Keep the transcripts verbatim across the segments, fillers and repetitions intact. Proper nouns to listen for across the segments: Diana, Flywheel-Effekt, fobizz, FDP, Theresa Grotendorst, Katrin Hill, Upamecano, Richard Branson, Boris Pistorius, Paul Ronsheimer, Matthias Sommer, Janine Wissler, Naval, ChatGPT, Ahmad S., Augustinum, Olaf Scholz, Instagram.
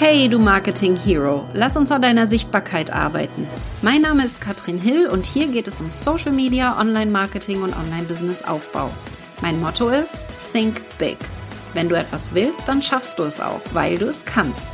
Hey, du Marketing Hero, lass uns an deiner Sichtbarkeit arbeiten. Mein Name ist Katrin Hill und hier geht es um Social Media, Online-Marketing und Online-Business-Aufbau. Mein Motto ist Think Big. Wenn du etwas willst, dann schaffst du es auch, weil du es kannst.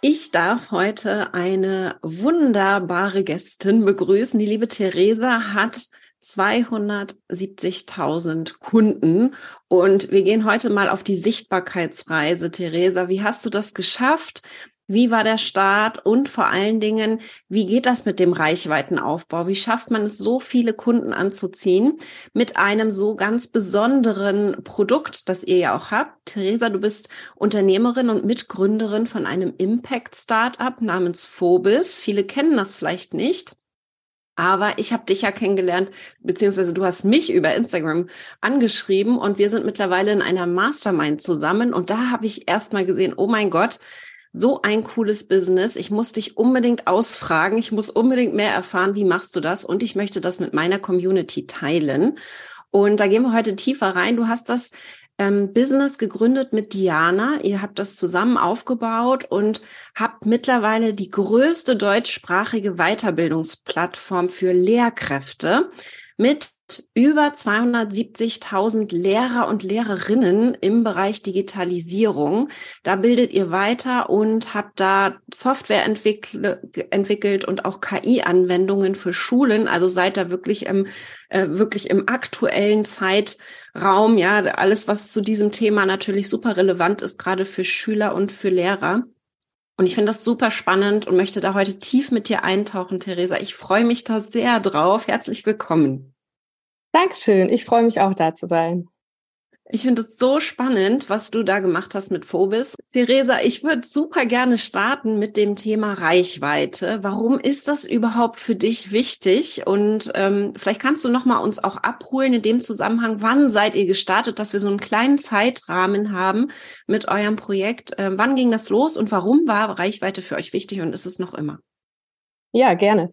Ich darf heute eine wunderbare Gästin begrüßen. Die liebe Theresa hat zweihundertsiebzigtausend Kunden und wir gehen heute mal auf die Sichtbarkeitsreise. Theresa, wie hast du das geschafft? Wie war der Start? Und vor allen Dingen, wie geht das mit dem Reichweitenaufbau? Wie schafft man es, so viele Kunden anzuziehen mit einem so ganz besonderen Produkt, das ihr ja auch habt? Theresa, du bist Unternehmerin und Mitgründerin von einem Impact-Startup namens fobizz. Viele kennen das vielleicht nicht. Aber ich habe dich ja kennengelernt, beziehungsweise du hast mich über Instagram angeschrieben und wir sind mittlerweile in einer Mastermind zusammen. Und da habe ich erstmal gesehen, oh mein Gott, so ein cooles Business. Ich muss dich unbedingt ausfragen. Ich muss unbedingt mehr erfahren, wie machst du das? Und ich möchte das mit meiner Community teilen. Und da gehen wir heute tiefer rein. Du hast das ähm, Business gegründet mit Diana. Ihr habt das zusammen aufgebaut und habt mittlerweile die größte deutschsprachige Weiterbildungsplattform für Lehrkräfte mit über zweihundertsiebzigtausend Lehrer und Lehrerinnen im Bereich Digitalisierung. Da bildet ihr weiter und habt da Software entwickle, entwickelt und auch K I-Anwendungen für Schulen. Also seid da wirklich im, äh, wirklich im aktuellen Zeitraum. Ja, alles, was zu diesem Thema natürlich super relevant ist, gerade für Schüler und für Lehrer. Und ich finde das super spannend und möchte da heute tief mit dir eintauchen, Theresa. Ich freue mich da sehr drauf. Herzlich willkommen. Dankeschön. Ich freue mich auch, da zu sein. Ich finde es so spannend, was du da gemacht hast mit fobizz. Theresa, ich würde super gerne starten mit dem Thema Reichweite. Warum ist das überhaupt für dich wichtig? Und ähm, vielleicht kannst du nochmal uns auch abholen in dem Zusammenhang, wann seid ihr gestartet, dass wir so einen kleinen Zeitrahmen haben mit eurem Projekt. Ähm, wann ging das los und warum war Reichweite für euch wichtig und ist es noch immer? Ja, gerne.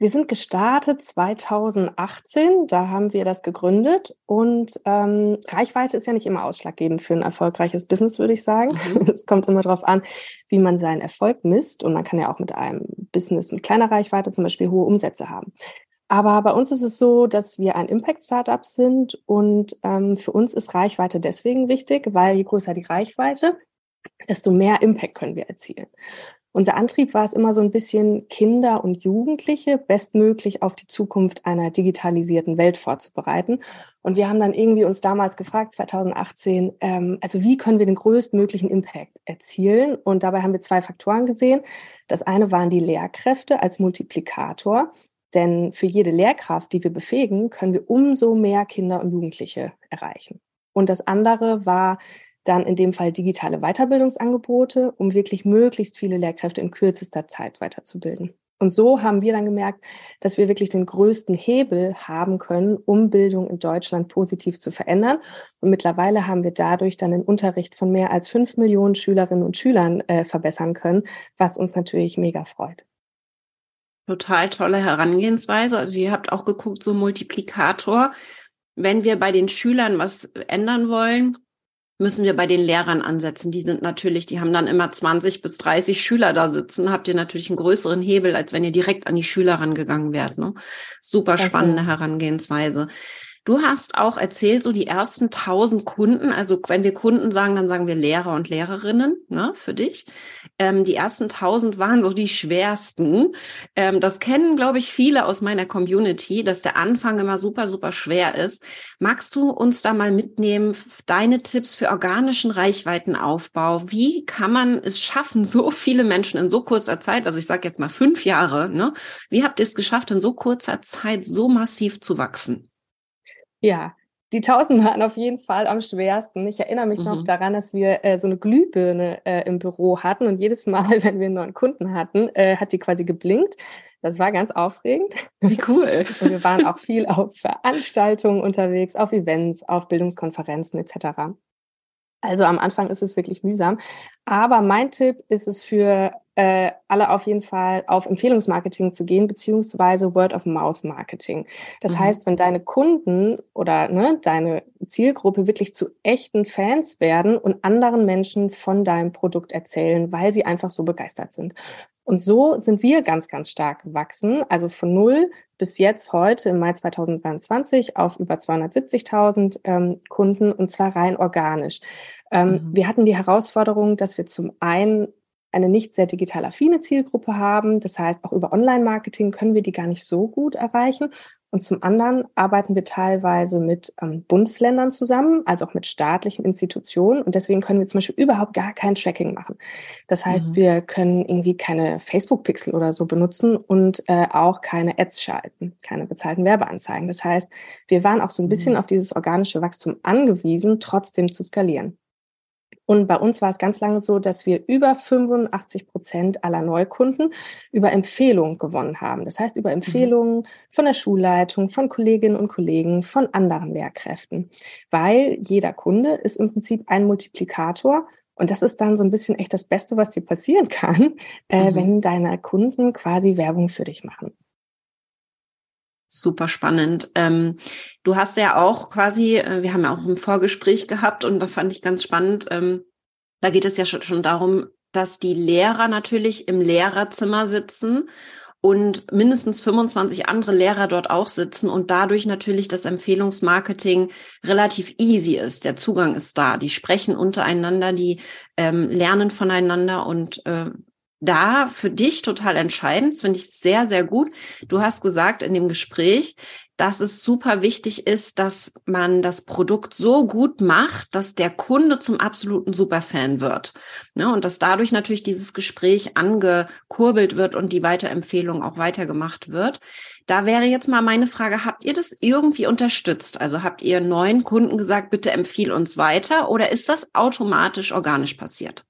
Wir sind gestartet zweitausendachtzehn, da haben wir das gegründet und ähm, Reichweite ist ja nicht immer ausschlaggebend für ein erfolgreiches Business, würde ich sagen. Mhm. Es kommt immer darauf an, wie man seinen Erfolg misst und man kann ja auch mit einem Business mit kleiner Reichweite zum Beispiel hohe Umsätze haben. Aber bei uns ist es so, dass wir ein Impact-Startup sind und ähm, für uns ist Reichweite deswegen wichtig, weil je größer die Reichweite, desto mehr Impact können wir erzielen. Unser Antrieb war es immer so ein bisschen, Kinder und Jugendliche bestmöglich auf die Zukunft einer digitalisierten Welt vorzubereiten. Und wir haben dann irgendwie uns damals gefragt, zweitausendachtzehn, ähm, also wie können wir den größtmöglichen Impact erzielen? Und dabei haben wir zwei Faktoren gesehen. Das eine waren die Lehrkräfte als Multiplikator. Denn für jede Lehrkraft, die wir befähigen, können wir umso mehr Kinder und Jugendliche erreichen. Und das andere war dann in dem Fall digitale Weiterbildungsangebote, um wirklich möglichst viele Lehrkräfte in kürzester Zeit weiterzubilden. Und so haben wir dann gemerkt, dass wir wirklich den größten Hebel haben können, um Bildung in Deutschland positiv zu verändern. Und mittlerweile haben wir dadurch dann den Unterricht von mehr als fünf Millionen Schülerinnen und Schülern äh, verbessern können, was uns natürlich mega freut. Total tolle Herangehensweise. Also ihr habt auch geguckt, so Multiplikator. Wenn wir bei den Schülern was ändern wollen, müssen wir bei den Lehrern ansetzen. Die sind natürlich, die haben dann immer zwanzig bis dreißig Schüler da sitzen, habt ihr natürlich einen größeren Hebel, als wenn ihr direkt an die Schüler rangegangen wärt. Ne? Super spannende Herangehensweise. Du hast auch erzählt, so die ersten tausend Kunden, also wenn wir Kunden sagen, dann sagen wir Lehrer und Lehrerinnen, ne, für dich. Ähm, die ersten tausend waren so die schwersten. Ähm, das kennen, glaube ich, viele aus meiner Community, dass der Anfang immer super, super schwer ist. Magst du uns da mal mitnehmen, deine Tipps für organischen Reichweitenaufbau? Wie kann man es schaffen, so viele Menschen in so kurzer Zeit, also ich sage jetzt mal fünf Jahre, ne? Wie habt ihr es geschafft, in so kurzer Zeit so massiv zu wachsen? Ja, die tausend waren auf jeden Fall am schwersten. Ich erinnere mich mhm. noch daran, dass wir äh, so eine Glühbirne äh, im Büro hatten und jedes Mal, wenn wir einen neuen Kunden hatten, äh, hat die quasi geblinkt. Das war ganz aufregend. Wie cool. Und wir waren auch viel auf Veranstaltungen unterwegs, auf Events, auf Bildungskonferenzen et cetera. Also am Anfang ist es wirklich mühsam. Aber mein Tipp ist es für äh, alle auf jeden Fall, auf Empfehlungsmarketing zu gehen, beziehungsweise Word-of-Mouth-Marketing. Das mhm. heißt, wenn deine Kunden oder ne, deine Zielgruppe wirklich zu echten Fans werden und anderen Menschen von deinem Produkt erzählen, weil sie einfach so begeistert sind. Und so sind wir ganz, ganz stark gewachsen. Also von null bis jetzt heute im Mai zweitausenddreiundzwanzig auf über zweihundertsiebzigtausend ähm, Kunden, und zwar rein organisch. Ähm, mhm. Wir hatten die Herausforderung, dass wir zum einen eine nicht sehr digital affine Zielgruppe haben. Das heißt, auch über Online-Marketing können wir die gar nicht so gut erreichen. Und zum anderen arbeiten wir teilweise mit ähm, Bundesländern zusammen, also auch mit staatlichen Institutionen. Und deswegen können wir zum Beispiel überhaupt gar kein Tracking machen. Das heißt, mhm. wir können irgendwie keine Facebook-Pixel oder so benutzen und äh, auch keine Ads schalten, keine bezahlten Werbeanzeigen. Das heißt, wir waren auch so ein bisschen mhm. auf dieses organische Wachstum angewiesen, trotzdem zu skalieren. Und bei uns war es ganz lange so, dass wir über fünfundachtzig Prozent aller Neukunden über Empfehlungen gewonnen haben. Das heißt, über Empfehlungen mhm. von der Schulleitung, von Kolleginnen und Kollegen, von anderen Lehrkräften. Weil jeder Kunde ist im Prinzip ein Multiplikator. Und das ist dann so ein bisschen echt das Beste, was dir passieren kann, äh, mhm. wenn deine Kunden quasi Werbung für dich machen. Super spannend. Ähm, du hast ja auch quasi, äh, wir haben ja auch ein Vorgespräch gehabt, und da fand ich ganz spannend, ähm, da geht es ja schon, schon darum, dass die Lehrer natürlich im Lehrerzimmer sitzen und mindestens fünfundzwanzig andere Lehrer dort auch sitzen und dadurch natürlich das Empfehlungsmarketing relativ easy ist. Der Zugang ist da, die sprechen untereinander, die ähm, lernen voneinander und äh, da für dich total entscheidend, das finde ich sehr, sehr gut. Du hast gesagt in dem Gespräch, dass es super wichtig ist, dass man das Produkt so gut macht, dass der Kunde zum absoluten Superfan wird. Ne? Und dass dadurch natürlich dieses Gespräch angekurbelt wird und die Weiterempfehlung auch weitergemacht wird. Da wäre jetzt mal meine Frage, habt ihr das irgendwie unterstützt? Also habt ihr neuen Kunden gesagt, bitte empfiehl uns weiter, oder ist das automatisch organisch passiert?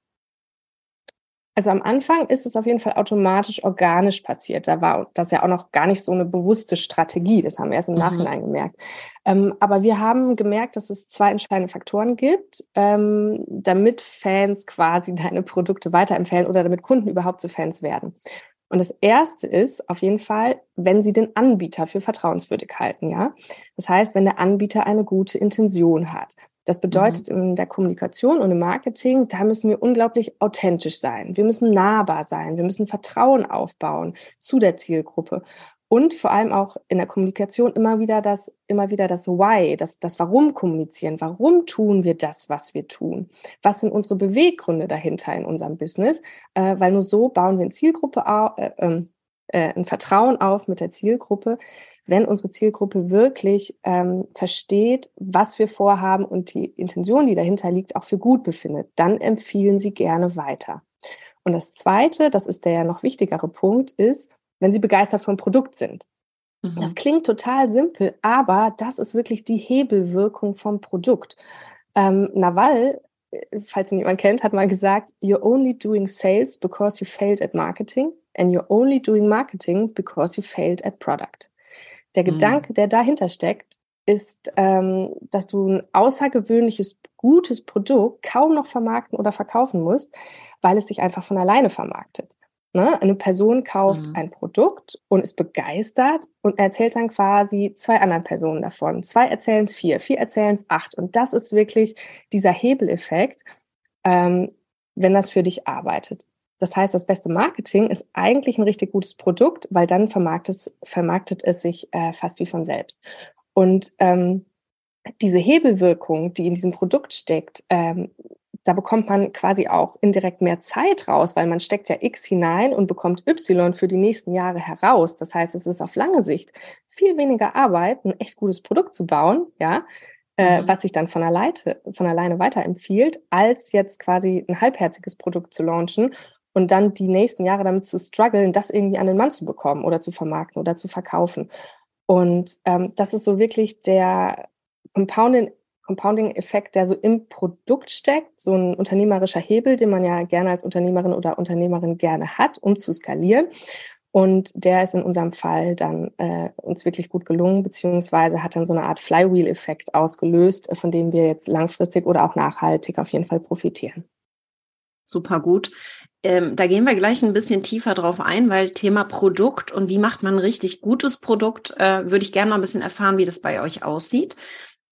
Also am Anfang ist es auf jeden Fall automatisch organisch passiert. Da war das ja auch noch gar nicht so eine bewusste Strategie. Das haben wir erst im mhm. Nachhinein gemerkt. Ähm, aber wir haben gemerkt, dass es zwei entscheidende Faktoren gibt, ähm, damit Fans quasi deine Produkte weiterempfehlen oder damit Kunden überhaupt zu Fans werden. Und das Erste ist auf jeden Fall, wenn sie den Anbieter für vertrauenswürdig halten. Ja? Das heißt, wenn der Anbieter eine gute Intention hat. Das bedeutet mhm. in der Kommunikation und im Marketing, da müssen wir unglaublich authentisch sein. Wir müssen nahbar sein. Wir müssen Vertrauen aufbauen zu der Zielgruppe. Und vor allem auch in der Kommunikation immer wieder das, immer wieder das Why, das, das Warum kommunizieren. Warum tun wir das, was wir tun? Was sind unsere Beweggründe dahinter in unserem Business? Äh, weil nur so bauen wir eine Zielgruppe auf, äh, äh, ein Vertrauen auf mit der Zielgruppe, wenn unsere Zielgruppe wirklich ähm, versteht, was wir vorhaben und die Intention, die dahinter liegt, auch für gut befindet, dann empfehlen sie gerne weiter. Und das Zweite, das ist der ja noch wichtigere Punkt, ist, wenn sie begeistert vom Produkt sind. Mhm. Das klingt total simpel, aber das ist wirklich die Hebelwirkung vom Produkt. Ähm, Naval, falls ihn jemand kennt, hat mal gesagt, you're only doing sales because you failed at marketing. And you're only doing marketing because you failed at product. Der mhm. Gedanke, der dahinter steckt, ist, ähm, dass du ein außergewöhnliches, gutes Produkt kaum noch vermarkten oder verkaufen musst, weil es sich einfach von alleine vermarktet. Ne? Eine Person kauft mhm. ein Produkt und ist begeistert und erzählt dann quasi zwei anderen Personen davon. Zwei erzählen es vier, vier erzählen es acht. Und das ist wirklich dieser Hebeleffekt, ähm, wenn das für dich arbeitet. Das heißt, das beste Marketing ist eigentlich ein richtig gutes Produkt, weil dann vermarktet, vermarktet es sich äh, fast wie von selbst. Und ähm, diese Hebelwirkung, die in diesem Produkt steckt, ähm, da bekommt man quasi auch indirekt mehr Zeit raus, weil man steckt ja X hinein und bekommt Y für die nächsten Jahre heraus. Das heißt, es ist auf lange Sicht viel weniger Arbeit, ein echt gutes Produkt zu bauen, ja, Äh, mhm. was sich dann von alleine, von alleine weiterempfiehlt, als jetzt quasi ein halbherziges Produkt zu launchen und dann die nächsten Jahre damit zu strugglen, das irgendwie an den Mann zu bekommen oder zu vermarkten oder zu verkaufen. Und ähm, das ist so wirklich der Compounding, Compounding-Effekt, der so im Produkt steckt, so ein unternehmerischer Hebel, den man ja gerne als Unternehmerin oder Unternehmerin gerne hat, um zu skalieren. Und der ist in unserem Fall dann äh, uns wirklich gut gelungen, beziehungsweise hat dann so eine Art Flywheel-Effekt ausgelöst, von dem wir jetzt langfristig oder auch nachhaltig auf jeden Fall profitieren. Super gut. Ähm, da gehen wir gleich ein bisschen tiefer drauf ein, weil Thema Produkt und wie macht man ein richtig gutes Produkt, äh, würde ich gerne mal ein bisschen erfahren, wie das bei euch aussieht.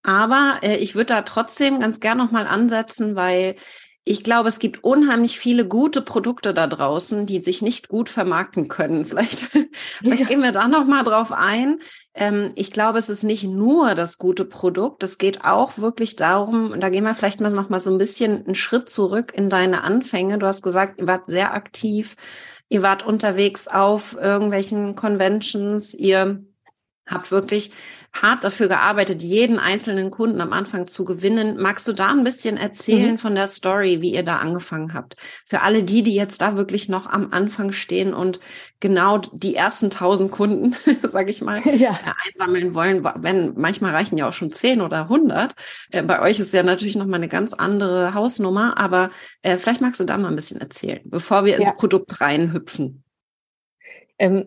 Aber äh, ich würde da trotzdem ganz gerne nochmal ansetzen, weil ich glaube, es gibt unheimlich viele gute Produkte da draußen, die sich nicht gut vermarkten können. Vielleicht, vielleicht gehen wir da nochmal drauf ein. Ähm, ich glaube, es ist nicht nur das gute Produkt. Es geht auch wirklich darum, und da gehen wir vielleicht mal nochmal so ein bisschen einen Schritt zurück in deine Anfänge. Du hast gesagt, ihr wart sehr aktiv, ihr wart unterwegs auf irgendwelchen Conventions, ihr habt wirklich hart dafür gearbeitet, jeden einzelnen Kunden am Anfang zu gewinnen. Magst du da ein bisschen erzählen mhm. von der Story, wie ihr da angefangen habt? Für alle die, die jetzt da wirklich noch am Anfang stehen und genau die ersten tausend Kunden, sage ich mal, ja. einsammeln wollen. Wenn manchmal reichen ja auch schon zehn oder hundert. Bei euch ist ja natürlich nochmal eine ganz andere Hausnummer, aber äh, vielleicht magst du da mal ein bisschen erzählen, bevor wir ja. ins Produkt reinhüpfen.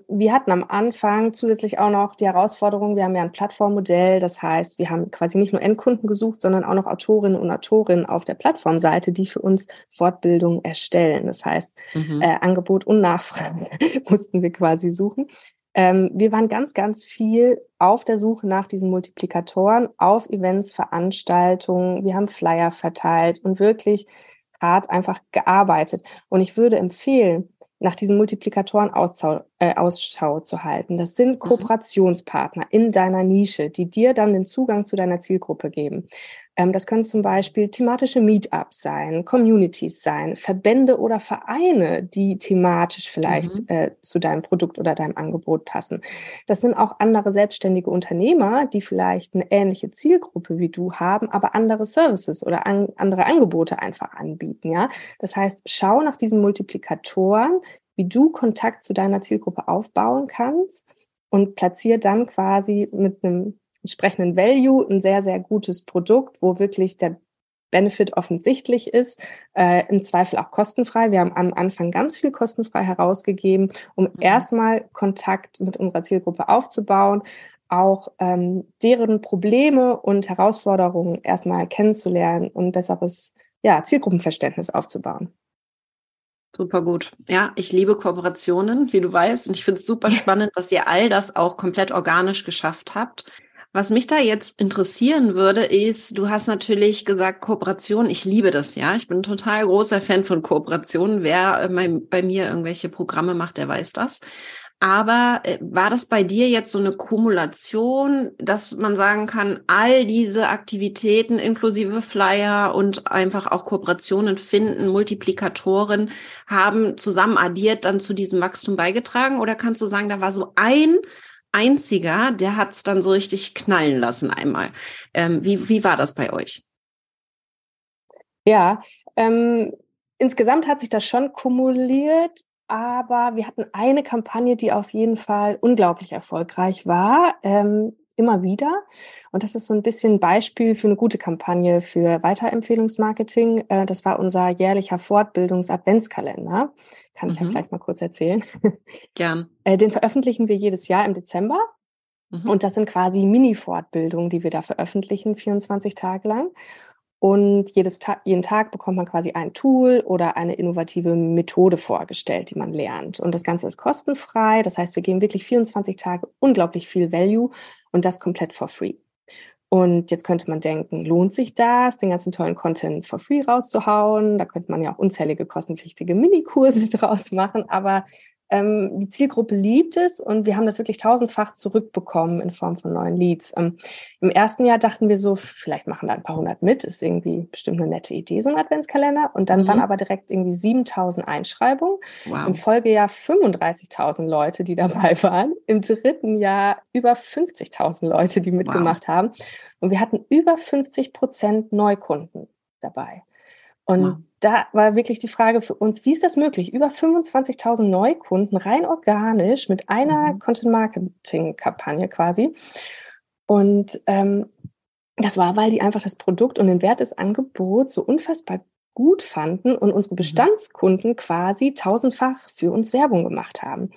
Wir hatten am Anfang zusätzlich auch noch die Herausforderung, wir haben ja ein Plattformmodell, das heißt, wir haben quasi nicht nur Endkunden gesucht, sondern auch noch Autorinnen und Autorinnen auf der Plattformseite, die für uns Fortbildungen erstellen. Das heißt, mhm. äh, Angebot und Nachfrage mussten wir quasi suchen. Ähm, wir waren ganz, ganz viel auf der Suche nach diesen Multiplikatoren, auf Events, Veranstaltungen, wir haben Flyer verteilt und wirklich hart einfach gearbeitet. Und ich würde empfehlen, nach diesen Multiplikatoren Ausschau, äh, Ausschau zu halten. Das sind Kooperationspartner in deiner Nische, die dir dann den Zugang zu deiner Zielgruppe geben. Ähm, das können zum Beispiel thematische Meetups sein, Communities sein, Verbände oder Vereine, die thematisch vielleicht mhm. äh, zu deinem Produkt oder deinem Angebot passen. Das sind auch andere selbstständige Unternehmer, die vielleicht eine ähnliche Zielgruppe wie du haben, aber andere Services oder an, andere Angebote einfach anbieten. Ja? Das heißt, schau nach diesen Multiplikatoren, wie du Kontakt zu deiner Zielgruppe aufbauen kannst und platziere dann quasi mit einem entsprechenden Value ein sehr, sehr gutes Produkt, wo wirklich der Benefit offensichtlich ist, äh, im Zweifel auch kostenfrei. Wir haben am Anfang ganz viel kostenfrei herausgegeben, um mhm. erstmal Kontakt mit unserer Zielgruppe aufzubauen, auch ähm, deren Probleme und Herausforderungen erstmal kennenzulernen und besseres ja, Zielgruppenverständnis aufzubauen. Super gut. Ja, ich liebe Kooperationen, wie du weißt. Und ich finde es super spannend, dass ihr all das auch komplett organisch geschafft habt. Was mich da jetzt interessieren würde, ist, du hast natürlich gesagt, Kooperation, ich liebe das, ja. Ich bin ein total großer Fan von Kooperationen. Wer bei mir irgendwelche Programme macht, der weiß das. Aber war das bei dir jetzt so eine Kumulation, dass man sagen kann, all diese Aktivitäten inklusive Flyer und einfach auch Kooperationen finden, Multiplikatoren haben zusammen addiert dann zu diesem Wachstum beigetragen? Oder kannst du sagen, da war so ein einziger, der hat es dann so richtig knallen lassen einmal? Ähm, wie, wie war das bei euch? Ja, ähm, insgesamt hat sich das schon kumuliert. Aber wir hatten eine Kampagne, die auf jeden Fall unglaublich erfolgreich war, ähm, immer wieder. Und das ist so ein bisschen ein Beispiel für eine gute Kampagne für Weiterempfehlungsmarketing. Äh, das war unser jährlicher Fortbildungs-Adventskalender. Kann ich mhm. ja vielleicht mal kurz erzählen. Gern. Äh, den veröffentlichen wir jedes Jahr im Dezember. Mhm. Und das sind quasi Mini-Fortbildungen, die wir da veröffentlichen, vierundzwanzig Tage lang. Und jedes Ta- jeden Tag bekommt man quasi ein Tool oder eine innovative Methode vorgestellt, die man lernt. Und das Ganze ist kostenfrei. Das heißt, wir geben wirklich vierundzwanzig Tage unglaublich viel Value und das komplett for free. Und jetzt könnte man denken, lohnt sich das, den ganzen tollen Content for free rauszuhauen? Da könnte man ja auch unzählige kostenpflichtige Minikurse draus machen. Aber ähm, die Zielgruppe liebt es und wir haben das wirklich tausendfach zurückbekommen in Form von neuen Leads. Ähm, im ersten Jahr dachten wir so, vielleicht machen da ein paar hundert mit, ist irgendwie bestimmt eine nette Idee, so ein Adventskalender. Und dann mhm. waren aber direkt irgendwie siebentausend Einschreibungen. Wow. Im Folgejahr fünfunddreißigtausend Leute, die dabei waren. Im dritten Jahr über fünfzigtausend Leute, die mitgemacht wow. haben. Und wir hatten über fünfzig Prozent Neukunden dabei. Und wow. da war wirklich die Frage für uns, wie ist das möglich? Über fünfundzwanzigtausend Neukunden rein organisch mit einer mhm. Content-Marketing-Kampagne quasi. Und ähm, das war, weil die einfach das Produkt und den Wert des Angebots so unfassbar gut fanden und unsere Bestandskunden quasi tausendfach für uns Werbung gemacht haben.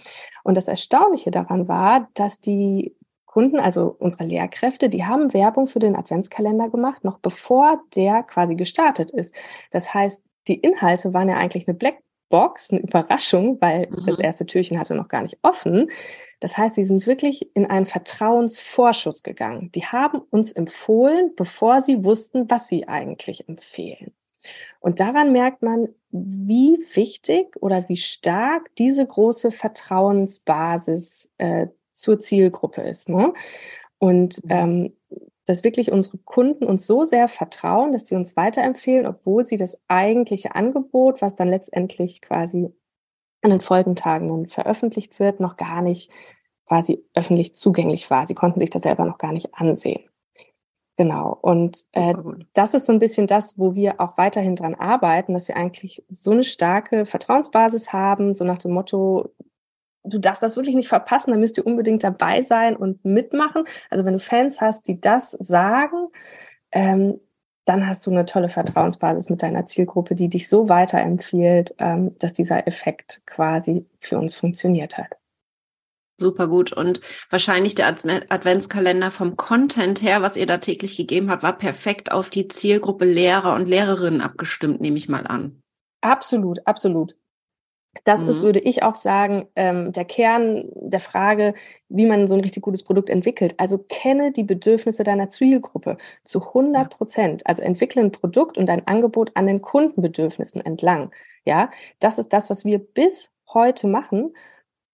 Und das Erstaunliche daran war, dass die Kunden, also unsere Lehrkräfte, die haben Werbung für den Adventskalender gemacht, noch bevor der quasi gestartet ist. Das heißt, die Inhalte waren ja eigentlich eine Blackbox, eine Überraschung, weil mhm. das erste Türchen hatte noch gar nicht offen. Das heißt, sie sind wirklich in einen Vertrauensvorschuss gegangen. Die haben uns empfohlen, bevor sie wussten, was sie eigentlich empfehlen. Und daran merkt man, wie wichtig oder wie stark diese große Vertrauensbasis äh, zur Zielgruppe ist, ne? Und ähm, dass wirklich unsere Kunden uns so sehr vertrauen, dass sie uns weiterempfehlen, obwohl sie das eigentliche Angebot, was dann letztendlich quasi an den Folgentagen veröffentlicht wird, noch gar nicht quasi öffentlich zugänglich war. Sie konnten sich das selber noch gar nicht ansehen. Genau, und äh, das ist so ein bisschen das, wo wir auch weiterhin dran arbeiten, dass wir eigentlich so eine starke Vertrauensbasis haben, so nach dem Motto, du darfst das wirklich nicht verpassen, da müsst ihr unbedingt dabei sein und mitmachen. Also wenn du Fans hast, die das sagen, ähm, dann hast du eine tolle Vertrauensbasis mit deiner Zielgruppe, die dich so weiterempfiehlt, ähm, dass dieser Effekt quasi für uns funktioniert hat. Super gut. Und wahrscheinlich der Adventskalender vom Content her, was ihr da täglich gegeben habt, war perfekt auf die Zielgruppe Lehrer und Lehrerinnen abgestimmt, nehme ich mal an. Absolut, absolut. Das mhm. ist, würde ich auch sagen, der Kern der Frage, wie man so ein richtig gutes Produkt entwickelt. Also kenne die Bedürfnisse deiner Zielgruppe zu hundert Prozent. Also entwickle ein Produkt und ein Angebot an den Kundenbedürfnissen entlang. Ja, das ist das, was wir bis heute machen.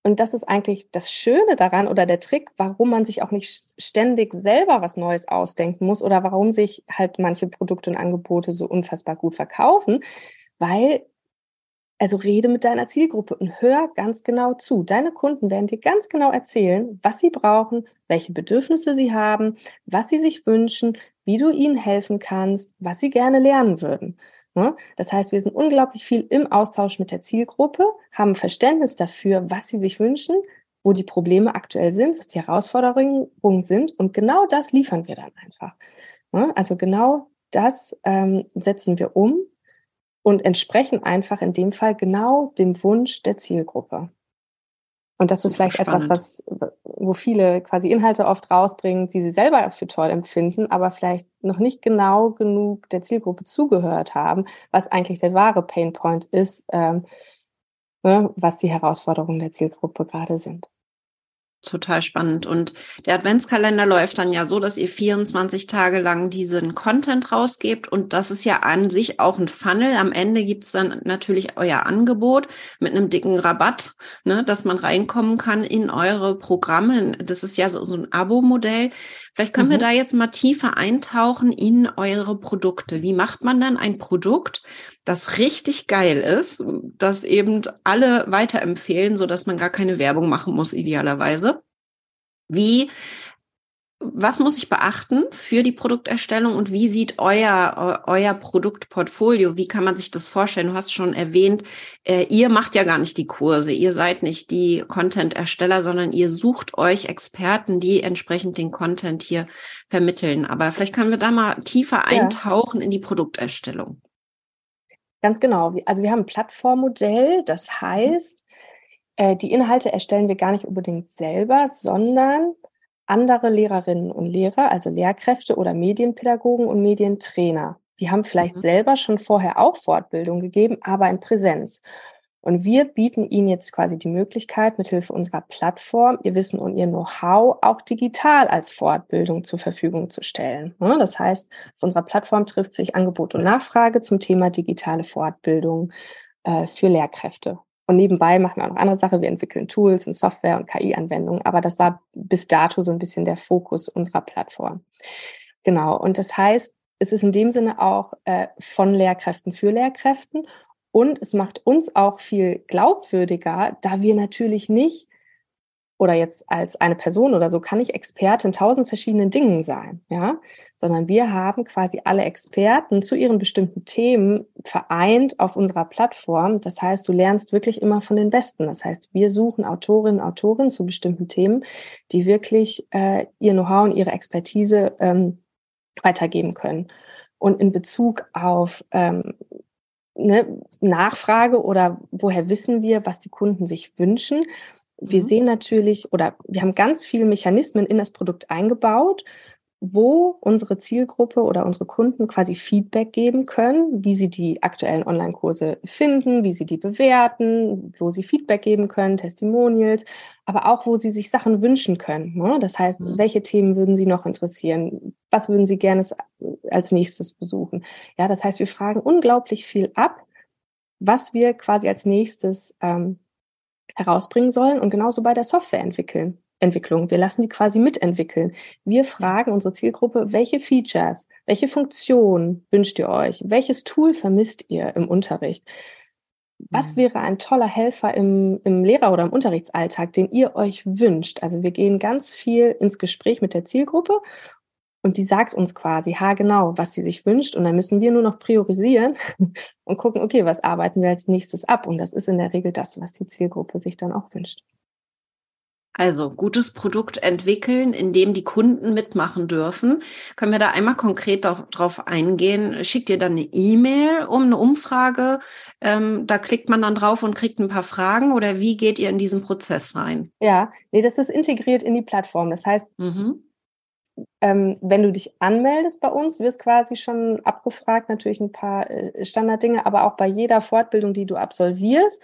Und das ist eigentlich das Schöne daran oder der Trick, warum man sich auch nicht ständig selber was Neues ausdenken muss oder warum sich halt manche Produkte und Angebote so unfassbar gut verkaufen, weil, also rede mit deiner Zielgruppe und hör ganz genau zu. Deine Kunden werden dir ganz genau erzählen, was sie brauchen, welche Bedürfnisse sie haben, was sie sich wünschen, wie du ihnen helfen kannst, was sie gerne lernen würden. Das heißt, wir sind unglaublich viel im Austausch mit der Zielgruppe, haben Verständnis dafür, was sie sich wünschen, wo die Probleme aktuell sind, was die Herausforderungen sind und genau das liefern wir dann einfach. Also genau das ähm, setzen wir um und entsprechen einfach in dem Fall genau dem Wunsch der Zielgruppe. Und das ist vielleicht spannend. Etwas, was, wo viele quasi Inhalte oft rausbringen, die sie selber für toll empfinden, aber vielleicht noch nicht genau genug der Zielgruppe zugehört haben, was eigentlich der wahre Painpoint ist, ähm, ne, was die Herausforderungen der Zielgruppe gerade sind. Total spannend. Und der Adventskalender läuft dann ja so, dass ihr vierundzwanzig Tage lang diesen Content rausgebt. Und das ist ja an sich auch ein Funnel. Am Ende gibt es dann natürlich euer Angebot mit einem dicken Rabatt, ne, dass man reinkommen kann in eure Programme. Das ist ja so, so ein Abo-Modell. Vielleicht können mhm. wir da jetzt mal tiefer eintauchen in eure Produkte. Wie macht man dann ein Produkt, das richtig geil ist, das eben alle weiterempfehlen, sodass man gar keine Werbung machen muss, idealerweise? Wie, was muss ich beachten für die Produkterstellung und wie sieht euer, euer Produktportfolio? Wie kann man sich das vorstellen? Du hast schon erwähnt, äh, ihr macht ja gar nicht die Kurse, ihr seid nicht die Content-Ersteller, sondern ihr sucht euch Experten, die entsprechend den Content hier vermitteln. Aber vielleicht können wir da mal tiefer ja. eintauchen in die Produkterstellung. Ganz genau. Also wir haben ein Plattformmodell, das heißt, äh, die Inhalte erstellen wir gar nicht unbedingt selber, sondern andere Lehrerinnen und Lehrer, also Lehrkräfte oder Medienpädagogen und Medientrainer. Die haben vielleicht mhm. selber schon vorher auch Fortbildung gegeben, aber in Präsenz. Und wir bieten ihnen jetzt quasi die Möglichkeit, mithilfe unserer Plattform ihr Wissen und ihr Know-how auch digital als Fortbildung zur Verfügung zu stellen. Das heißt, auf unserer Plattform trifft sich Angebot und Nachfrage zum Thema digitale Fortbildung für Lehrkräfte. Und nebenbei machen wir auch noch andere Sachen. Wir entwickeln Tools und Software und K I-Anwendungen. Aber das war bis dato so ein bisschen der Fokus unserer Plattform. Genau. Und das heißt, es ist in dem Sinne auch äh, von Lehrkräften für Lehrkräften. Und es macht uns auch viel glaubwürdiger, da wir natürlich nicht, oder jetzt als eine Person oder so, kann ich Experte in tausend verschiedenen Dingen sein, ja, sondern wir haben quasi alle Experten zu ihren bestimmten Themen vereint auf unserer Plattform. Das heißt, du lernst wirklich immer von den Besten. Das heißt, wir suchen Autorinnen und Autoren zu bestimmten Themen, die wirklich äh, ihr Know-how und ihre Expertise ähm, weitergeben können. Und in Bezug auf ähm, ne, Nachfrage oder woher wissen wir, was die Kunden sich wünschen. Wir mhm. sehen natürlich oder wir haben ganz viele Mechanismen in das Produkt eingebaut, wo unsere Zielgruppe oder unsere Kunden quasi Feedback geben können, wie sie die aktuellen Online-Kurse finden, wie sie die bewerten, wo sie Feedback geben können, Testimonials, aber auch, wo sie sich Sachen wünschen können. Ne? Das heißt, mhm. welche Themen würden sie noch interessieren? Was würden sie gerne als nächstes besuchen? Ja, das heißt, wir fragen unglaublich viel ab, was wir quasi als nächstes ähm, herausbringen sollen und genauso bei der Software entwickeln. Entwicklung. Wir lassen die quasi mitentwickeln. Wir fragen unsere Zielgruppe, welche Features, welche Funktionen wünscht ihr euch? Welches Tool vermisst ihr im Unterricht? Was wäre ein toller Helfer im, im Lehrer- oder im Unterrichtsalltag, den ihr euch wünscht? Also wir gehen ganz viel ins Gespräch mit der Zielgruppe und die sagt uns quasi haargenau, was sie sich wünscht und dann müssen wir nur noch priorisieren und gucken, okay, was arbeiten wir als nächstes ab? Und das ist in der Regel das, was die Zielgruppe sich dann auch wünscht. Also gutes Produkt entwickeln, in dem die Kunden mitmachen dürfen. Können wir da einmal konkret drauf eingehen? Schickt ihr dann eine E-Mail um eine Umfrage? Ähm, da klickt man dann drauf und kriegt ein paar Fragen oder wie geht ihr in diesen Prozess rein? Ja, nee, das ist integriert in die Plattform. Das heißt, mhm. ähm, wenn du dich anmeldest bei uns, wirst quasi schon abgefragt, natürlich ein paar äh, Standarddinge, aber auch bei jeder Fortbildung, die du absolvierst,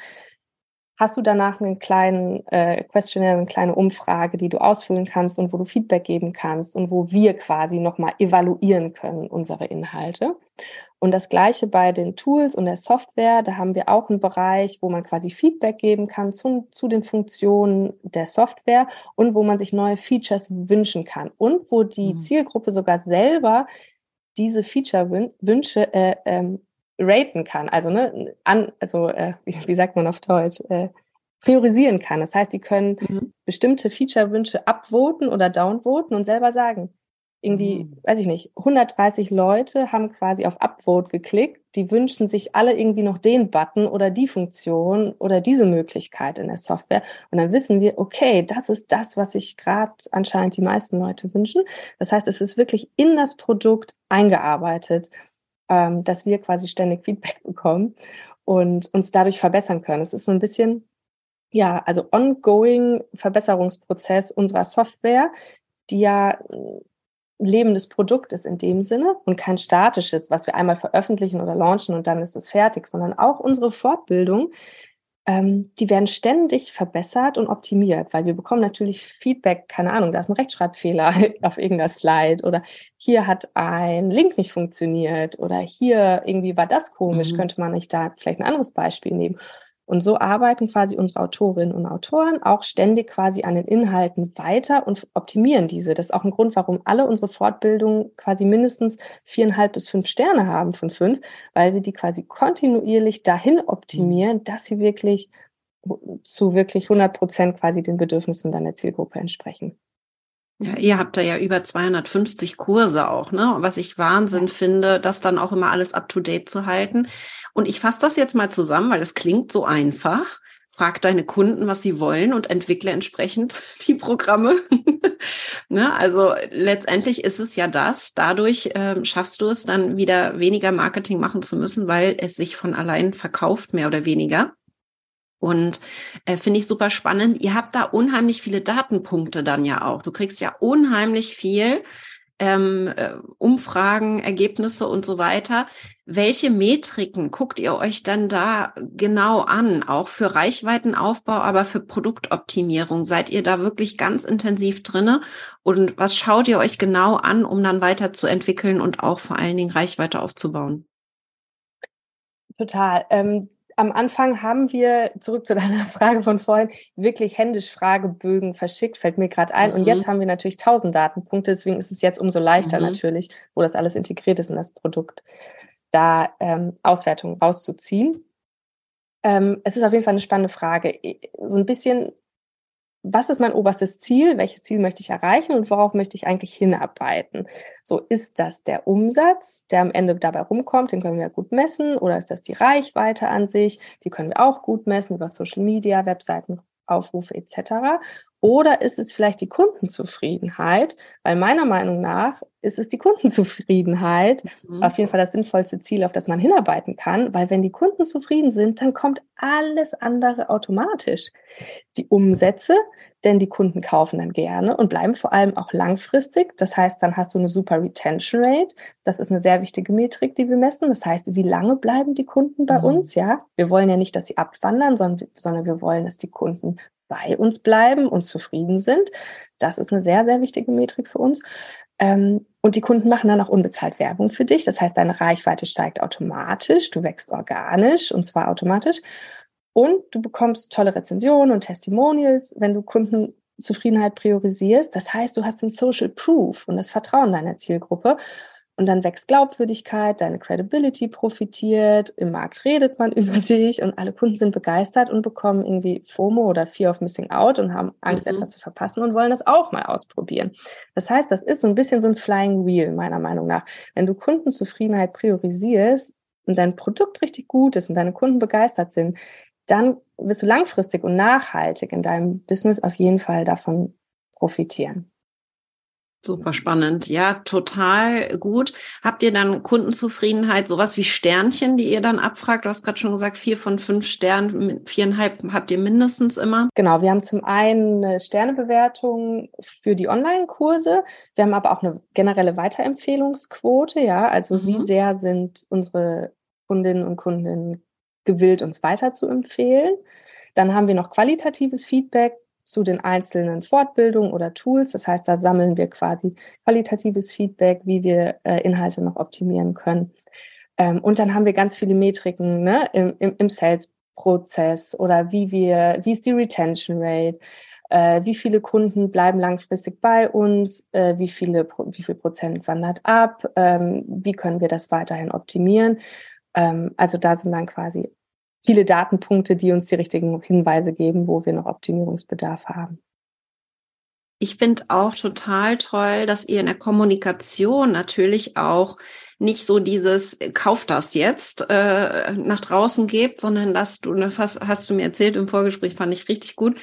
hast du danach einen kleinen äh, Questionnaire, eine kleine Umfrage, die du ausfüllen kannst und wo du Feedback geben kannst und wo wir quasi nochmal evaluieren können, unsere Inhalte. Und das Gleiche bei den Tools und der Software, da haben wir auch einen Bereich, wo man quasi Feedback geben kann zu, zu den Funktionen der Software und wo man sich neue Features wünschen kann und wo die mhm. Zielgruppe sogar selber diese Feature-Wünsche äh, ähm, raten kann, also ne, an, also äh, wie, wie sagt man auf Deutsch, äh, priorisieren kann. Das heißt, die können mhm. bestimmte Feature-Wünsche upvoten oder downvoten und selber sagen, irgendwie, mhm. weiß ich nicht, hundertdreißig Leute haben quasi auf Upvote geklickt, die wünschen sich alle irgendwie noch den Button oder die Funktion oder diese Möglichkeit in der Software und dann wissen wir, okay, das ist das, was sich gerade anscheinend die meisten Leute wünschen. Das heißt, es ist wirklich in das Produkt eingearbeitet, dass wir quasi ständig Feedback bekommen und uns dadurch verbessern können. Es ist so ein bisschen, ja, also ongoing Verbesserungsprozess unserer Software, die ja ein lebendes Produkt ist in dem Sinne und kein statisches, was wir einmal veröffentlichen oder launchen und dann ist es fertig, sondern auch unsere Fortbildung, ähm, die werden ständig verbessert und optimiert, weil wir bekommen natürlich Feedback, keine Ahnung, da ist ein Rechtschreibfehler auf irgendeiner Slide oder hier hat ein Link nicht funktioniert oder hier irgendwie war das komisch, mhm. könnte man nicht da vielleicht ein anderes Beispiel nehmen. Und so arbeiten quasi unsere Autorinnen und Autoren auch ständig quasi an den Inhalten weiter und optimieren diese. Das ist auch ein Grund, warum alle unsere Fortbildungen quasi mindestens viereinhalb bis fünf Sterne haben von fünf, weil wir die quasi kontinuierlich dahin optimieren, dass sie wirklich zu wirklich hundert Prozent quasi den Bedürfnissen deiner Zielgruppe entsprechen. Ja, ihr habt da ja über zweihundertfünfzig Kurse auch, ne? Was ich Wahnsinn finde, das dann auch immer alles up to date zu halten. Und ich fasse das jetzt mal zusammen, weil es klingt so einfach. Frag deine Kunden, was sie wollen und entwickle entsprechend die Programme. Ne? Also letztendlich ist es ja das. Dadurch äh, schaffst du es dann wieder weniger Marketing machen zu müssen, weil es sich von allein verkauft, mehr oder weniger. Und äh, finde ich super spannend. Ihr habt da unheimlich viele Datenpunkte dann ja auch. Du kriegst ja unheimlich viel ähm, Umfragen, Ergebnisse und so weiter. Welche Metriken guckt ihr euch dann da genau an? Auch für Reichweitenaufbau, aber für Produktoptimierung. Seid ihr da wirklich ganz intensiv drinne? Und was schaut ihr euch genau an, um dann weiterzuentwickeln und auch vor allen Dingen Reichweite aufzubauen? Total. Ähm Am Anfang haben wir, zurück zu deiner Frage von vorhin, wirklich händisch Fragebögen verschickt, fällt mir gerade ein. Mhm. Und jetzt haben wir natürlich tausend Datenpunkte, deswegen ist es jetzt umso leichter mhm. natürlich, wo das alles integriert ist in das Produkt, da ähm, Auswertungen rauszuziehen. Ähm, es ist auf jeden Fall eine spannende Frage. So ein bisschen, was ist mein oberstes Ziel? Welches Ziel möchte ich erreichen und worauf möchte ich eigentlich hinarbeiten? So, ist das der Umsatz, der am Ende dabei rumkommt, den können wir gut messen, oder ist das die Reichweite an sich? Die können wir auch gut messen über Social Media, Webseiten Aufrufe et cetera? Oder ist es vielleicht die Kundenzufriedenheit? Weil meiner Meinung nach ist es die Kundenzufriedenheit, mhm. auf jeden Fall das sinnvollste Ziel, auf das man hinarbeiten kann, weil wenn die Kunden zufrieden sind, dann kommt alles andere automatisch. Die Umsätze, denn die Kunden kaufen dann gerne und bleiben vor allem auch langfristig. Das heißt, dann hast du eine super Retention Rate. Das ist eine sehr wichtige Metrik, die wir messen. Das heißt, wie lange bleiben die Kunden bei mhm. uns? Ja, wir wollen ja nicht, dass sie abwandern, sondern, sondern wir wollen, dass die Kunden bei uns bleiben und zufrieden sind. Das ist eine sehr, sehr wichtige Metrik für uns. Ähm, und die Kunden machen dann auch unbezahlt Werbung für dich. Das heißt, deine Reichweite steigt automatisch, du wächst organisch und zwar automatisch. Und du bekommst tolle Rezensionen und Testimonials, wenn du Kundenzufriedenheit priorisierst. Das heißt, du hast den Social Proof und das Vertrauen deiner Zielgruppe. Und dann wächst Glaubwürdigkeit, deine Credibility profitiert, im Markt redet man über dich und alle Kunden sind begeistert und bekommen irgendwie FOMO oder Fear of Missing Out und haben Angst, mhm. etwas zu verpassen und wollen das auch mal ausprobieren. Das heißt, das ist so ein bisschen so ein Flying Wheel, meiner Meinung nach. Wenn du Kundenzufriedenheit priorisierst und dein Produkt richtig gut ist und deine Kunden begeistert sind, dann wirst du langfristig und nachhaltig in deinem Business auf jeden Fall davon profitieren. Super spannend. Ja, total gut. Habt ihr dann Kundenzufriedenheit, sowas wie Sternchen, die ihr dann abfragt? Du hast gerade schon gesagt, vier von fünf Sternen, viereinhalb habt ihr mindestens immer. Genau, wir haben zum einen eine Sternebewertung für die Online-Kurse. Wir haben aber auch eine generelle Weiterempfehlungsquote. Ja, also mhm. wie sehr sind unsere Kundinnen und Kunden gewillt, uns weiter zu empfehlen. Dann haben wir noch qualitatives Feedback zu den einzelnen Fortbildungen oder Tools. Das heißt, da sammeln wir quasi qualitatives Feedback, wie wir äh, Inhalte noch optimieren können. Ähm, und dann haben wir ganz viele Metriken, ne, im, im, im Sales-Prozess oder wie wir, wie ist die Retention Rate, äh, wie viele Kunden bleiben langfristig bei uns, äh, wie viele, wie viel Prozent wandert ab, ähm, wie können wir das weiterhin optimieren. Ähm, also da sind dann quasi viele Datenpunkte, die uns die richtigen Hinweise geben, wo wir noch Optimierungsbedarf haben. Ich finde auch total toll, dass ihr in der Kommunikation natürlich auch nicht so dieses Kauf das jetzt äh, nach draußen gebt, sondern dass du, das hast, hast du mir erzählt im Vorgespräch, fand ich richtig gut,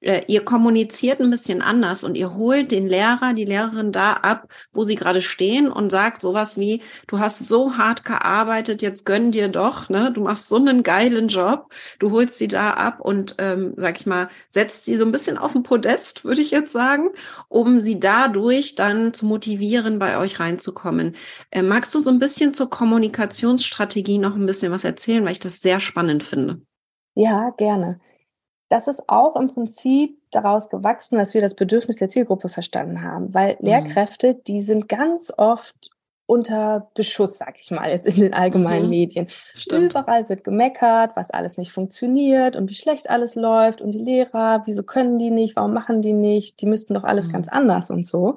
äh, ihr kommuniziert ein bisschen anders und ihr holt den Lehrer, die Lehrerin da ab, wo sie gerade stehen und sagt sowas wie, du hast so hart gearbeitet, jetzt gönn dir doch, ne? Du machst so einen geilen Job, du holst sie da ab und, ähm, sag ich mal, setzt sie so ein bisschen auf den Podest, würde ich jetzt sagen, um sie dadurch dann zu motivieren, bei euch reinzukommen. Äh, magst du so ein bisschen zur Kommunikationsstrategie noch ein bisschen was erzählen, weil ich das sehr spannend finde? Ja, gerne. Das ist auch im Prinzip daraus gewachsen, dass wir das Bedürfnis der Zielgruppe verstanden haben, weil mhm. Lehrkräfte, die sind ganz oft unter Beschuss, sag ich mal, jetzt in den allgemeinen mhm. Medien. Stimmt. Überall wird gemeckert, was alles nicht funktioniert und wie schlecht alles läuft und die Lehrer, wieso können die nicht, warum machen die nicht, die müssten doch alles mhm. ganz anders und so.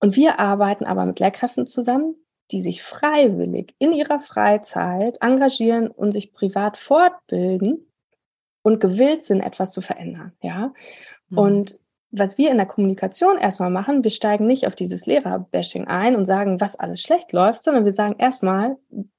Und wir arbeiten aber mit Lehrkräften zusammen, die sich freiwillig in ihrer Freizeit engagieren und sich privat fortbilden und gewillt sind, etwas zu verändern, ja. Mhm. Und was wir in der Kommunikation erstmal machen, wir steigen nicht auf dieses Lehrerbashing ein und sagen, was alles schlecht läuft, sondern wir sagen erstmal,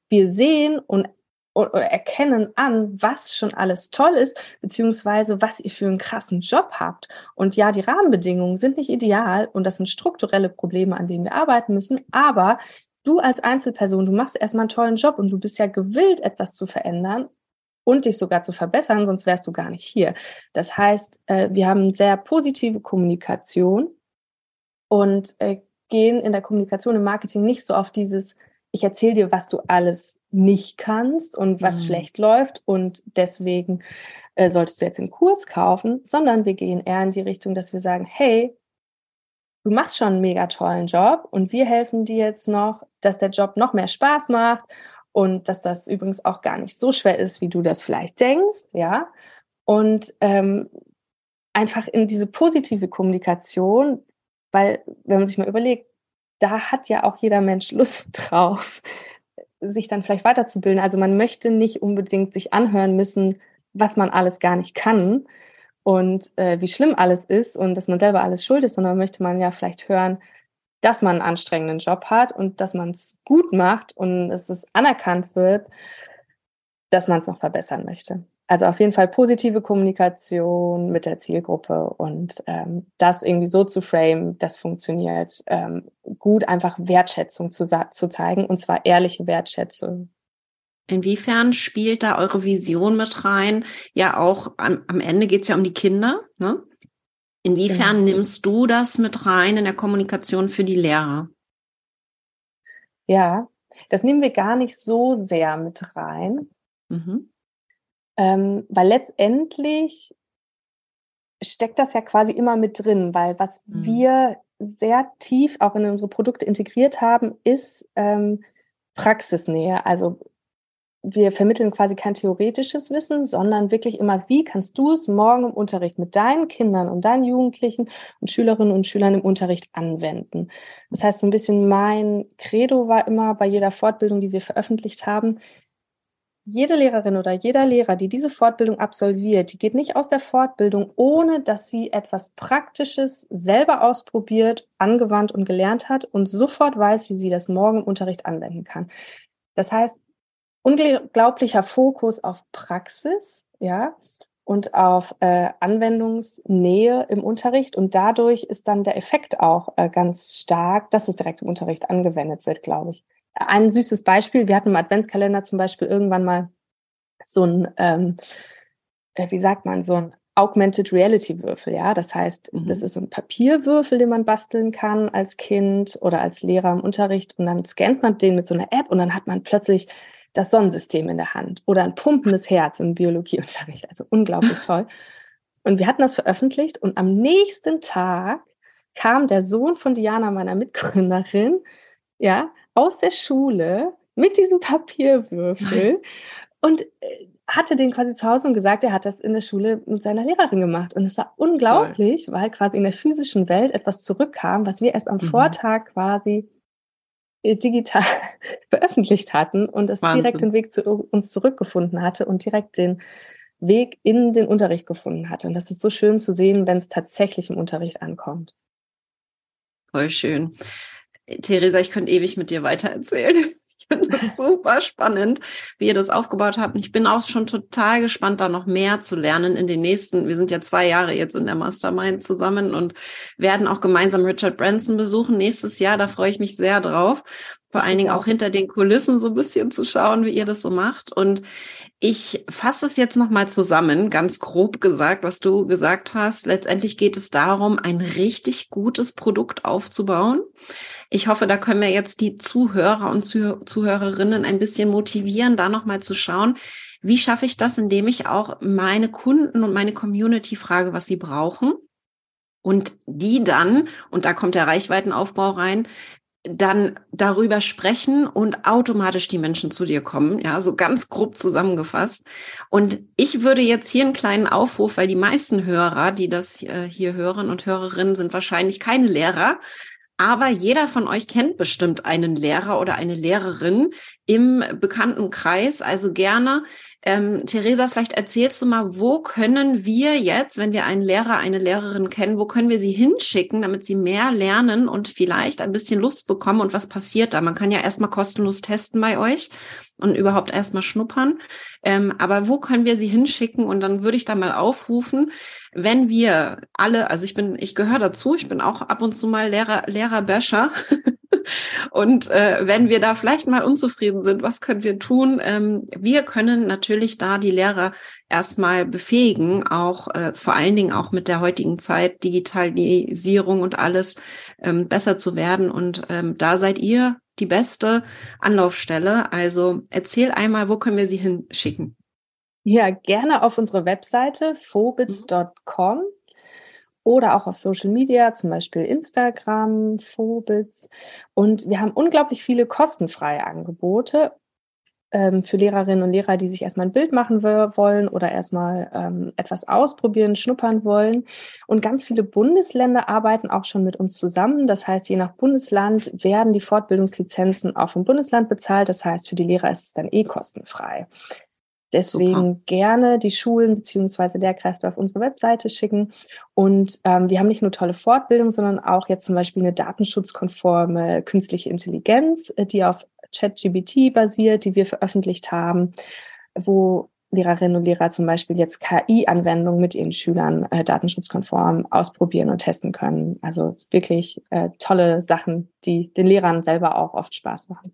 wir sehen und oder erkennen an, was schon alles toll ist, beziehungsweise was ihr für einen krassen Job habt. Und ja, die Rahmenbedingungen sind nicht ideal und das sind strukturelle Probleme, an denen wir arbeiten müssen, aber du als Einzelperson, du machst erstmal einen tollen Job und du bist ja gewillt, etwas zu verändern und dich sogar zu verbessern, sonst wärst du gar nicht hier. Das heißt, wir haben sehr positive Kommunikation und gehen in der Kommunikation im Marketing nicht so auf dieses, ich erzähle dir, was du alles nicht kannst und was mhm. schlecht läuft und deswegen solltest du jetzt den Kurs kaufen, sondern wir gehen eher in die Richtung, dass wir sagen, hey, du machst schon einen mega tollen Job und wir helfen dir jetzt noch, dass der Job noch mehr Spaß macht. Und dass das übrigens auch gar nicht so schwer ist, wie du das vielleicht denkst, ja. Und ähm, einfach in diese positive Kommunikation, weil, wenn man sich mal überlegt, da hat ja auch jeder Mensch Lust drauf, sich dann vielleicht weiterzubilden. Also man möchte nicht unbedingt sich anhören müssen, was man alles gar nicht kann und äh, wie schlimm alles ist und dass man selber alles schuld ist, sondern möchte man ja vielleicht hören, dass man einen anstrengenden Job hat und dass man es gut macht und dass es anerkannt wird, dass man es noch verbessern möchte. Also auf jeden Fall positive Kommunikation mit der Zielgruppe und ähm, das irgendwie so zu framen, das funktioniert ähm, gut, einfach Wertschätzung zu, zu zeigen, und zwar ehrliche Wertschätzung. Inwiefern spielt da eure Vision mit rein? Ja, auch am, am Ende geht es ja um die Kinder, ne? Inwiefern genau. nimmst du das mit rein in der Kommunikation für die Lehrer? Ja, das nehmen wir gar nicht so sehr mit rein. Mhm. Ähm, weil letztendlich steckt das ja quasi immer mit drin, weil was mhm. wir sehr tief auch in unsere Produkte integriert haben, ist ähm, Praxisnähe. Also wir vermitteln quasi kein theoretisches Wissen, sondern wirklich immer, wie kannst du es morgen im Unterricht mit deinen Kindern und deinen Jugendlichen und Schülerinnen und Schülern im Unterricht anwenden. Das heißt, so ein bisschen mein Credo war immer bei jeder Fortbildung, die wir veröffentlicht haben: Jede Lehrerin oder jeder Lehrer, die diese Fortbildung absolviert, die geht nicht aus der Fortbildung, ohne dass sie etwas Praktisches selber ausprobiert, angewandt und gelernt hat und sofort weiß, wie sie das morgen im Unterricht anwenden kann. Das heißt, unglaublicher Fokus auf Praxis, ja, und auf äh, Anwendungsnähe im Unterricht, und dadurch ist dann der Effekt auch äh, ganz stark, dass es direkt im Unterricht angewendet wird, glaube ich. Ein süßes Beispiel: Wir hatten im Adventskalender zum Beispiel irgendwann mal so ein, ähm, wie sagt man, so ein Augmented Reality Würfel, ja. Das heißt, mhm. das ist so ein Papierwürfel, den man basteln kann als Kind oder als Lehrer im Unterricht, und dann scannt man den mit so einer App und dann hat man plötzlich das Sonnensystem in der Hand oder ein pumpendes Herz im Biologieunterricht. Also unglaublich toll. Und wir hatten das veröffentlicht, und am nächsten Tag kam der Sohn von Diana, meiner Mitgründerin, ja, aus der Schule mit diesem Papierwürfel und hatte den quasi zu Hause und gesagt, er hat das in der Schule mit seiner Lehrerin gemacht. Und es war unglaublich, Toll. Weil quasi in der physischen Welt etwas zurückkam, was wir erst am mhm. Vortag quasi digital veröffentlicht hatten, und es Wahnsinn. direkt den Weg zu uns zurückgefunden hatte und direkt den Weg in den Unterricht gefunden hatte. Und das ist so schön zu sehen, wenn es tatsächlich im Unterricht ankommt. Voll schön. Theresa, ich könnte ewig mit dir weitererzählen. Ich finde das super spannend, wie ihr das aufgebaut habt. Ich bin auch schon total gespannt, da noch mehr zu lernen in den nächsten, wir sind ja zwei Jahre jetzt in der Mastermind zusammen und werden auch gemeinsam Richard Branson besuchen nächstes Jahr. Da freue ich mich sehr drauf. Vor allen Dingen auch hinter den Kulissen so ein bisschen zu schauen, wie ihr das so macht. Und ich fasse es jetzt nochmal zusammen, ganz grob gesagt, was du gesagt hast. Letztendlich geht es darum, ein richtig gutes Produkt aufzubauen. Ich hoffe, da können wir jetzt die Zuhörer und Zuh- Zuhörerinnen ein bisschen motivieren, da nochmal zu schauen, wie schaffe ich das, indem ich auch meine Kunden und meine Community frage, was sie brauchen. Und die dann, und da kommt der Reichweitenaufbau rein, dann darüber sprechen und automatisch die Menschen zu dir kommen, ja, so ganz grob zusammengefasst. Und ich würde jetzt hier einen kleinen Aufruf, weil die meisten Hörer, die das hier hören und Hörerinnen, sind wahrscheinlich keine Lehrer, aber jeder von euch kennt bestimmt einen Lehrer oder eine Lehrerin im bekannten Kreis, also gerne. Ähm, Theresa, vielleicht erzählst du mal, wo können wir jetzt, wenn wir einen Lehrer, eine Lehrerin kennen, wo können wir sie hinschicken, damit sie mehr lernen und vielleicht ein bisschen Lust bekommen, und was passiert da? Man kann ja erstmal kostenlos testen bei euch und überhaupt erstmal schnuppern, ähm, aber wo können wir sie hinschicken? Und dann würde ich da mal aufrufen, wenn wir alle, also ich bin, ich gehöre dazu, ich bin auch ab und zu mal Lehrer, Lehrerbäscher. Und äh, wenn wir da vielleicht mal unzufrieden sind, was können wir tun? Ähm, wir können natürlich da die Lehrer erstmal befähigen, auch äh, vor allen Dingen auch mit der heutigen Zeit, Digitalisierung und alles, ähm, besser zu werden. Und ähm, da seid ihr die beste Anlaufstelle. Also erzähl einmal, wo können wir sie hinschicken? Ja, gerne auf unsere Webseite fobizz Punkt com. Oder auch auf Social Media, zum Beispiel Instagram, fobizz. Und wir haben unglaublich viele kostenfreie Angebote ähm, für Lehrerinnen und Lehrer, die sich erstmal ein Bild machen w- wollen oder erstmal ähm, etwas ausprobieren, schnuppern wollen. Und ganz viele Bundesländer arbeiten auch schon mit uns zusammen. Das heißt, je nach Bundesland werden die Fortbildungslizenzen auch vom Bundesland bezahlt. Das heißt, für die Lehrer ist es dann eh kostenfrei. Deswegen Super. gerne die Schulen bzw. Lehrkräfte auf unsere Webseite schicken. Und ähm, wir haben nicht nur tolle Fortbildung, sondern auch jetzt zum Beispiel eine datenschutzkonforme künstliche Intelligenz, die auf ChatGPT basiert, die wir veröffentlicht haben, wo Lehrerinnen und Lehrer zum Beispiel jetzt K I-Anwendungen mit ihren Schülern äh, datenschutzkonform ausprobieren und testen können. Also wirklich äh, tolle Sachen, die den Lehrern selber auch oft Spaß machen.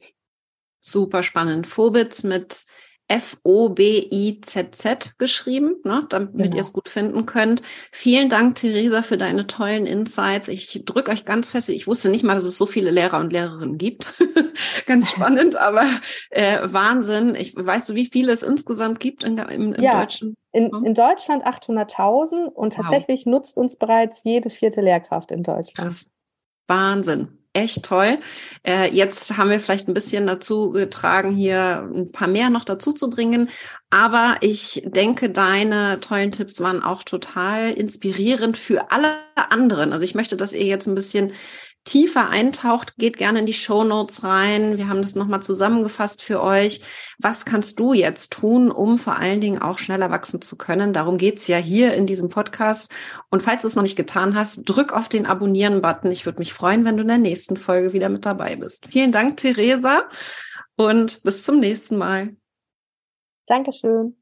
Super spannend. Fobizz mit F O B I Z Z geschrieben, ne, damit genau. ihr es gut finden könnt. Vielen Dank, Theresa, für deine tollen Insights. Ich drücke euch ganz fest. Ich wusste nicht mal, dass es so viele Lehrer und Lehrerinnen gibt. Ganz spannend, aber äh, Wahnsinn. Ich, weißt du, wie viele es insgesamt gibt in, im, im ja, deutschen? In, in Deutschland achthunderttausend und tatsächlich wow. nutzt uns bereits jede vierte Lehrkraft in Deutschland. Krass. Wahnsinn. Echt toll. Äh, jetzt haben wir vielleicht ein bisschen dazu getragen, hier ein paar mehr noch dazu zu bringen. Aber ich denke, deine tollen Tipps waren auch total inspirierend für alle anderen. Also ich möchte, dass ihr jetzt ein bisschen tiefer eintaucht, geht gerne in die Shownotes rein. Wir haben das nochmal zusammengefasst für euch. Was kannst du jetzt tun, um vor allen Dingen auch schneller wachsen zu können? Darum geht's ja hier in diesem Podcast. Und falls du es noch nicht getan hast, drück auf den Abonnieren-Button. Ich würde mich freuen, wenn du in der nächsten Folge wieder mit dabei bist. Vielen Dank, Theresa, und bis zum nächsten Mal. Dankeschön.